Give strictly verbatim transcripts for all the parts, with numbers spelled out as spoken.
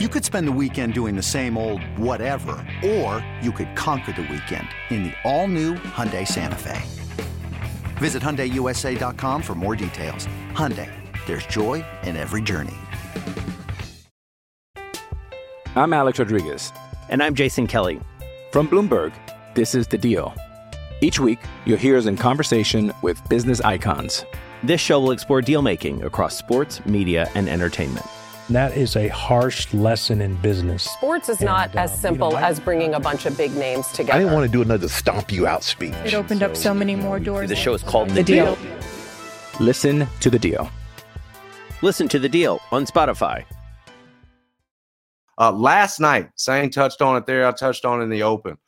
You could spend the weekend doing the same old whatever, or you could conquer the weekend in the all-new Hyundai Santa Fe. Visit Hyundai U S A dot com for more details. Hyundai, there's joy in every journey. I'm Alex Rodriguez. And I'm Jason Kelly. From Bloomberg, this is The Deal. Each week, you'll hear us in conversation with business icons. This show will explore deal-making across sports, media, and entertainment. That is a harsh lesson in business. Sports is and, not as uh, simple you know, I, as bringing a bunch of big names together. I didn't want to do another stomp you out speech. It opened so, up so many more doors. The show is called The, the Deal. Deal. Listen to The Deal. Listen to The Deal on Spotify. Uh, last night, Sane touched on it there. I touched on it in the open.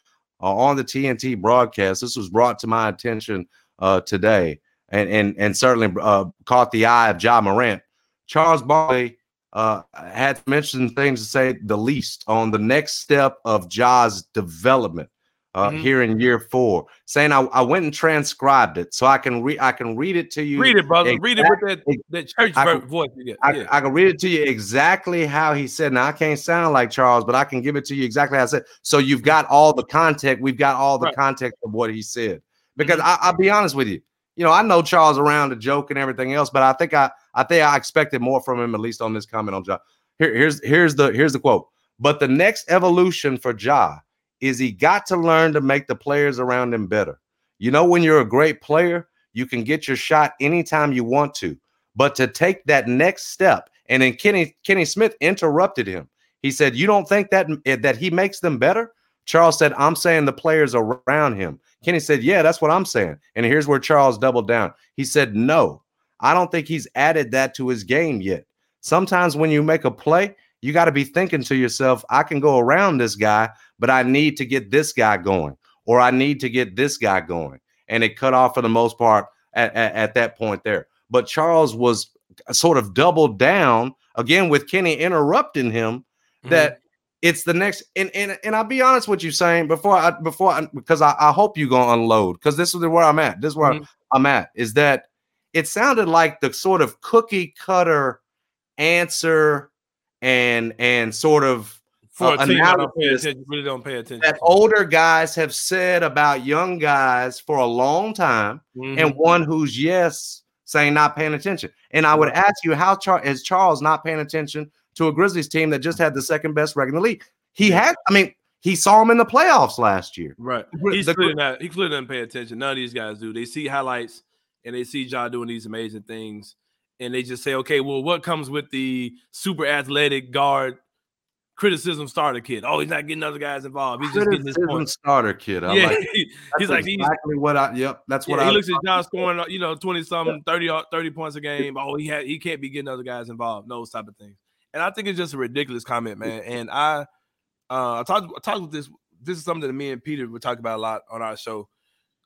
Uh, on the T N T broadcast, this was brought to my attention uh, today and, and, and certainly uh, caught the eye of Ja Morant. Charles Barkley Uh, had mentioned things, to say the least, on the next step of Ja's development uh, mm-hmm. here in year four, saying I, I went and transcribed it so I can read. I can read it to you. Read it, brother. Exactly. Read it with that, that church I can, voice. Yeah. I, yeah. I can read it to you exactly how he said. Now I can't sound like Charles, but I can give it to you exactly how I said. So you've got all the context. We've got all the right. context of what he said. Because I, I'll be honest with you. You know, I know Charles around the joke and everything else, but I think I, I think I expected more from him, at least on this comment on Ja. Here, here's here's the here's the quote. But the next evolution for Ja is he got to learn to make the players around him better. You know, when you're a great player, you can get your shot anytime you want to. But to take that next step, and then Kenny Kenny Smith interrupted him. He said, "You don't think that that he makes them better?" Charles said, "I'm saying the players around him." Kenny said, "Yeah, that's what I'm saying." And here's where Charles doubled down. He said, "No, I don't think he's added that to his game yet. Sometimes when you make a play, you got to be thinking to yourself, I can go around this guy, but I need to get this guy going, or I need to get this guy going." And it cut off for the most part at, at, at that point there. But Charles was sort of doubled down again with Kenny interrupting him mm-hmm. that it's the next, and and and I'll be honest with you, Sane, before I before I, because I, I hope you're gonna unload, because this is where I'm at. This is where mm-hmm. I'm at. Is that it sounded like the sort of cookie cutter answer and and sort of uh, analysis you really don't pay attention that older guys have said about young guys for a long time, mm-hmm. and one who's yes saying not paying attention. And I would ask you, how Char- is Charles not paying attention to a Grizzlies team that just had the second best record in the league? He had, I mean, he saw him in the playoffs last year. Right. He's the, clearly not, he clearly doesn't pay attention. None of these guys do. They see highlights and they see Ja doing these amazing things. And they just say, okay, well, what comes with the super athletic guard criticism starter kid? Oh, he's not getting other guys involved. He's just getting his point. Starter kid. I yeah. Like, he's like, exactly he's, what I, yep, that's what yeah, I. He looks at Ja scoring, you know, twenty-something, yeah. thirty, thirty points a game. Oh, he had, he can't be getting other guys involved. No, type of things. And I think it's just a ridiculous comment, man. And I, uh, I talked, I talked with this. This is something that me and Peter would talk about a lot on our show.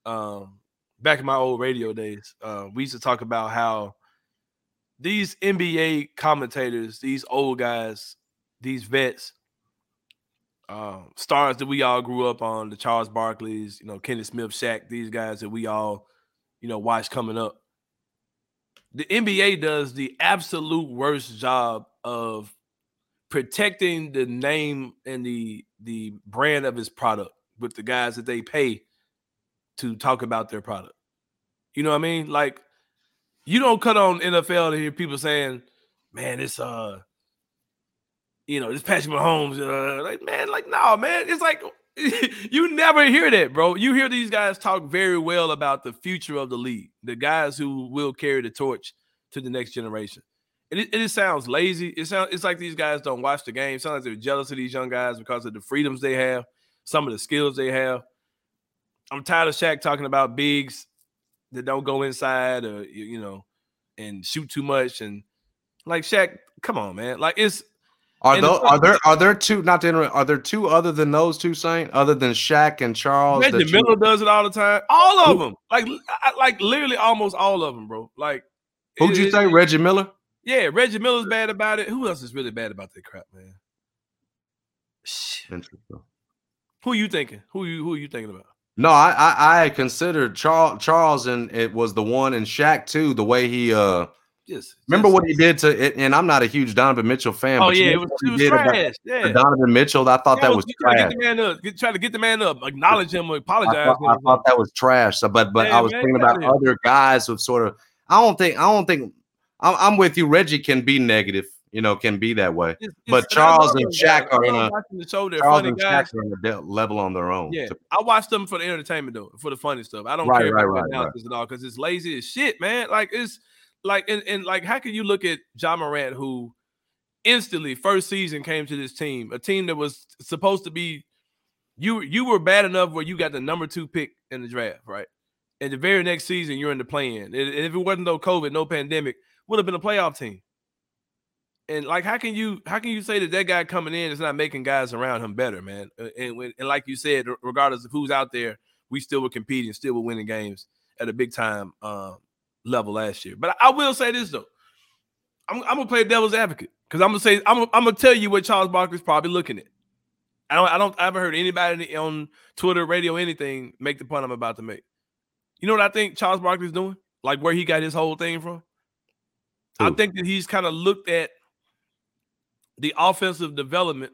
Um, back in my old radio days, uh, we used to talk about how these N B A commentators, these old guys, these vets, uh, stars that we all grew up on, the Charles Barkleys, you know, Kenny Smith, Shaq, these guys that we all, you know, watched coming up. The N B A does the absolute worst job of protecting the name and the the brand of his product with the guys that they pay to talk about their product. You know what I mean? Like, you don't cut on N F L to hear people saying, man, it's uh you know, it's Patrick Mahomes. Uh, like, man, like, no, man. It's like you never hear that, bro. You hear these guys talk very well about the future of the league, the guys who will carry the torch to the next generation. And it, it, it sounds lazy. It sounds it's like these guys don't watch the game. It sounds like they're jealous of these young guys because of the freedoms they have, some of the skills they have. I'm tired of Shaq talking about bigs that don't go inside or, you know, and shoot too much. And like, Shaq, come on, man. Like, it's Are those are there are there two not to interrupt, are there two other than those two, Saint, other than Shaq and Charles? Reggie Miller does it all the time. All of them. Like like literally almost all of them, bro. Like, who'd you say? Reggie Miller? Yeah, Reggie Miller's bad about it. Who else is really bad about that crap, man? Shit. Who you thinking? Who you who are you thinking about? No, I I, I had considered Charles Charles and it was the one, and Shaq too, the way he uh Just remember just, what he did to, and I'm not a huge Donovan Mitchell fan. Oh but yeah, it was, it was trash. Yeah. Donovan Mitchell, I thought yeah, that was, was trash. Try to get the man up, get, try to get the man up, acknowledge him, apologize. I thought, I thought that was trash. So, but but man, I was man, thinking about man. other guys who sort of. I don't think. I don't think. I'm, I'm with you. Reggie can be negative. You know, can be that way. It's, it's, but Charles and Shaq are in a the show, Charles and Shaq are in a de- level on their own. Yeah, so. I watch them for the entertainment though, for the funny stuff. I don't right, care right, about right, analysis right. at all because it's lazy as shit, man. Like it's like and, and like how can you look at Ja Morant who instantly first season came to this team, a team that was supposed to be you you were bad enough where you got the number two pick in the draft, right? And the very next season you're in the play-in. And if it wasn't no COVID, no pandemic, would have been a playoff team. And like, how can you how can you say that that guy coming in is not making guys around him better, man? And and like you said, regardless of who's out there, we still were competing, still were winning games at a big time uh, level last year. But I will say this though, I'm, I'm gonna play devil's advocate because I'm gonna say I'm I'm gonna tell you what Charles Barkley's probably looking at. I don't I don't I haven't heard anybody on Twitter, radio, anything make the point I'm about to make. You know what I think Charles Barkley's doing? Like where he got his whole thing from? Ooh. I think that he's kind of looked at the offensive development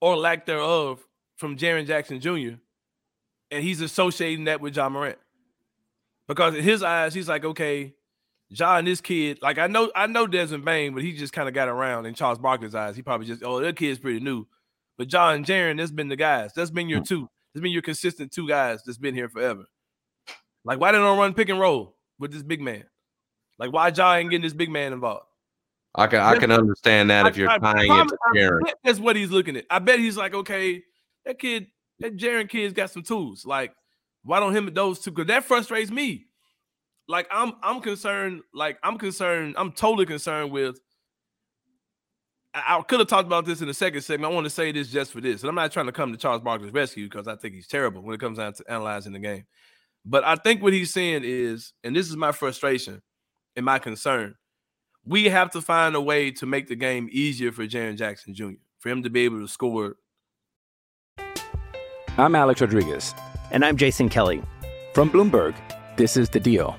or lack thereof from Jaren Jackson Junior And he's associating that with Ja Morant. Because in his eyes, he's like, okay, Ja and this kid, like I know I know Desmond Bain, but he just kind of got around in Charles Barkley's eyes. He probably just, oh, that kid's pretty new. But Ja and Jaren, that's been the guys. That's been your two. That's been your consistent two guys that's been here forever. Like, why didn't I run pick and roll with this big man? Like, why Ja ain't getting this big man involved? I can I can understand that I, if you're I, tying I, it to Jaren. That's what he's looking at. I bet he's like, okay, that kid, that Jaren kid's got some tools. Like, why don't him and those two? Because that frustrates me. Like, I'm I'm concerned, like, I'm concerned, I'm totally concerned with. I, I could have talked about this in the second segment. I want to say this just for this. And I'm not trying to come to Charles Barkley's rescue because I think he's terrible when it comes down to analyzing the game. But I think what he's saying is, and this is my frustration and my concern. We have to find a way to make the game easier for Jaren Jackson Junior, for him to be able to score. I'm Alex Rodriguez. And I'm Jason Kelly. From Bloomberg, this is The Deal.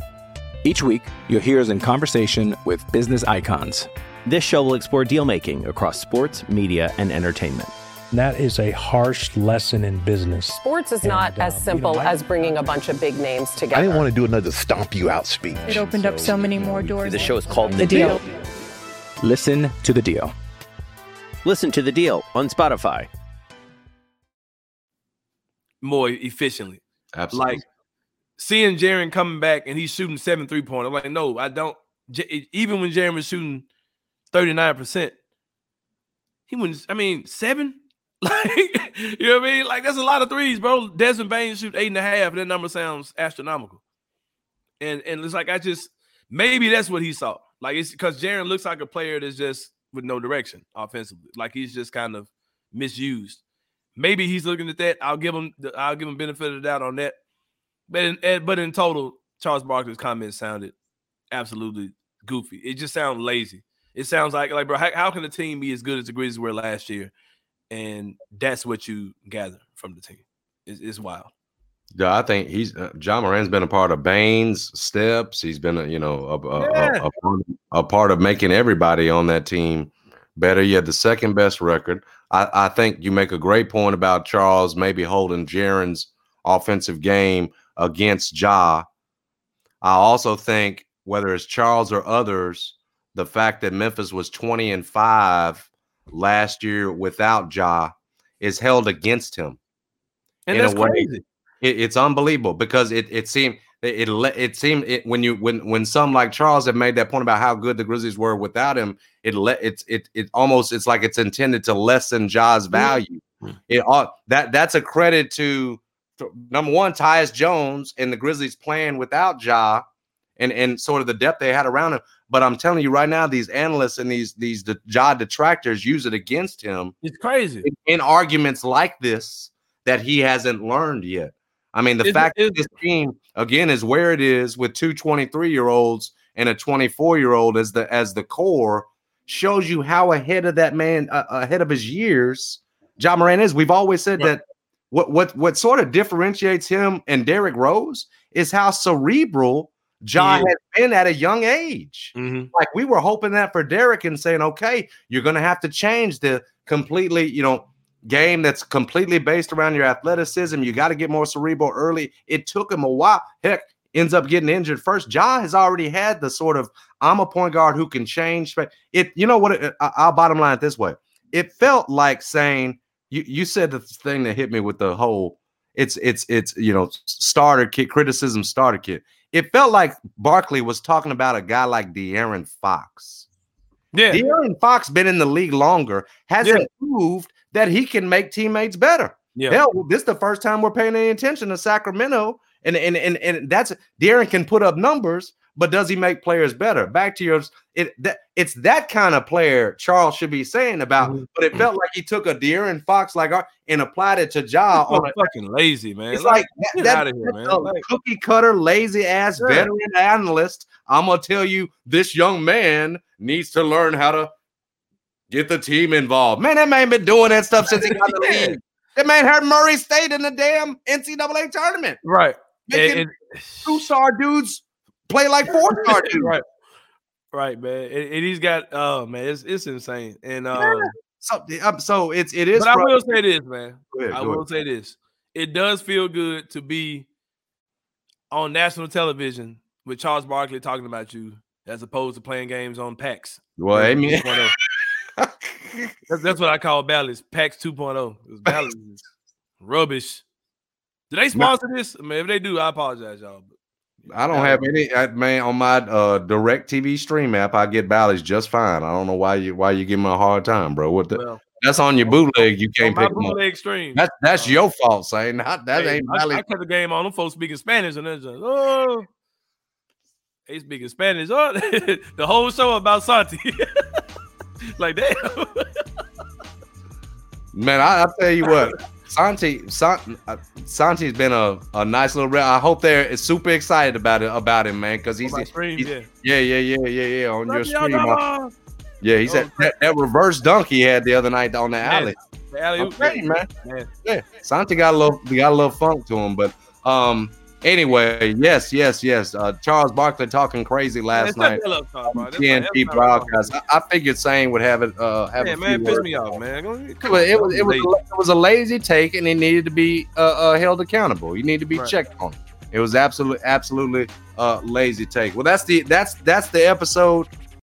Each week, you'll hear us in conversation with business icons. This show will explore deal-making across sports, media, and entertainment. That is a harsh lesson in business. Sports is and not as uh, simple you know, as bringing a bunch of big names together. I didn't want to do another stomp you out speech. It opened so, up so many more doors. The show is called The, the deal. deal. Listen to The Deal. Listen to The Deal on Spotify. More efficiently. Absolutely. Like, seeing Jaren coming back and he's shooting seven three-pointers. I'm like, no, I don't. J- even when Jaren was shooting thirty-nine percent, he wouldn't, I mean, seven? Like, you know what I mean? Like, that's a lot of threes, bro. Desmond Bain shoots eight and a half, and that number sounds astronomical. And and it's like, I just, maybe that's what he saw. Like, it's because Jaren looks like a player that's just with no direction offensively. Like, he's just kind of misused. Maybe he's looking at that. I'll give him the, I'll give him benefit of the doubt on that. But in, but in total, Charles Barkley's comments sounded absolutely goofy. It just sounds lazy. It sounds like, like, bro, how, how can the team be as good as the Grizzlies were last year? And that's what you gather from the team. It's, it's wild. Yeah, I think he's uh, John Moran's been a part of Bain's steps. He's been, a, you know, a, a, yeah. a, a, part, a part of making everybody on that team better. You had the second best record. I, I think you make a great point about Charles maybe holding Jaren's offensive game against Ja. I also think whether it's Charles or others, the fact that Memphis was twenty and five last year without Ja is held against him, and in that's a way, crazy. It, it's unbelievable because it it seemed it it, it seemed it, when you when when some like Charles have made that point about how good the Grizzlies were without him, it let it's it it almost it's like it's intended to lessen Ja's value. Mm-hmm. It all that that's a credit to, to number one Tyus Jones and the Grizzlies playing without Ja, and and sort of the depth they had around him. But I'm telling you right now, these analysts and these these the Ja detractors use it against him. It's crazy in, in arguments like this that he hasn't learned yet. I mean, the it's, fact it's, that this team again is where it is with two twenty-three year olds and a twenty-four year old as the as the core shows you how ahead of that man uh, ahead of his years Ja Morant is. We've always said right. that what what what sort of differentiates him and Derrick Rose is how cerebral Ja yeah. had been at a young age. Mm-hmm. Like, we were hoping that for Derrick and saying, okay, you're going to have to change the completely, you know, game that's completely based around your athleticism. You got to get more cerebral early. It took him a while. Heck, ends up getting injured first. Ja has already had the sort of, I'm a point guard who can change. But it, you know what, it, I'll bottom line it this way. It felt like saying, you, you said the thing that hit me with the whole, it's, it's, it's, you know, starter kit, criticism starter kit. It felt like Barkley was talking about a guy like De'Aaron Fox. Yeah. De'Aaron Fox been in the league longer, hasn't yeah. proved that he can make teammates better. Yeah. Hell, this is the first time we're paying any attention to Sacramento. And and and and that's De'Aaron can put up numbers, but does he make players better? Back to yours, it that it's that kind of player Charles should be saying about. Mm-hmm. But it felt like he took a De'Aaron Fox like and applied it to Ja. So on fucking a, lazy man. It's like, like that, that, out of here, man. Like, cookie cutter, lazy ass yeah. veteran analyst. I'm gonna tell you, this young man needs to learn how to get the team involved. Man, that man been doing that stuff since he got to the yeah. league. That man hurt Murray State in the damn N C double A tournament. Right. Making two-star dudes play like four-star dudes. Right, right, man. And, and he's got, oh man, it's it's insane. And uh, yeah. so, um, so it's it is. But I will say this, man. Go ahead, go I will ahead. say this. It does feel good to be on national television with Charles Barkley talking about you, as opposed to playing games on PAX. Well, I mean, that's, that's what I call balance. PAX two point oh. It's balance. Rubbish. Do they sponsor no. this? I mean, if they do, I apologize, y'all. I don't have any. I, man, on my uh, Direct T V stream app, I get ballots just fine. I don't know why you why you give me a hard time, bro. What the? Well, that's on your bootleg. You can't pick my bootleg stream. That's that's uh, your fault, saying that hey, ain't. I, I cut the game on them folks speaking Spanish, and then just oh, they speaking Spanish. Oh, the whole show about Santi. Like damn. Man, I, I tell you what. Santi, Santi, Santi's been a, a nice little. Re- I hope they're super excited about it about him, man, because he's, stream, he's yeah. yeah, yeah, yeah, yeah, yeah, on Santi, your stream. I, yeah, he said that, that reverse dunk he had the other night on the alley. The alley, okay, man. man. Yeah, Santi got a little, got a little funk to him, but um, anyway, yes, yes, yes. Uh, Charles Barkley talking crazy last man, night. Up, T N T broadcast. I, I figured Sane would have it. Uh, have yeah, a man, pissed me off, man. It was, it was, it was, a, it was a lazy take, and it needed to be uh, uh, held accountable. You need to be right. checked on. It was absolutely, absolutely uh, lazy take. Well, that's the that's that's the episode.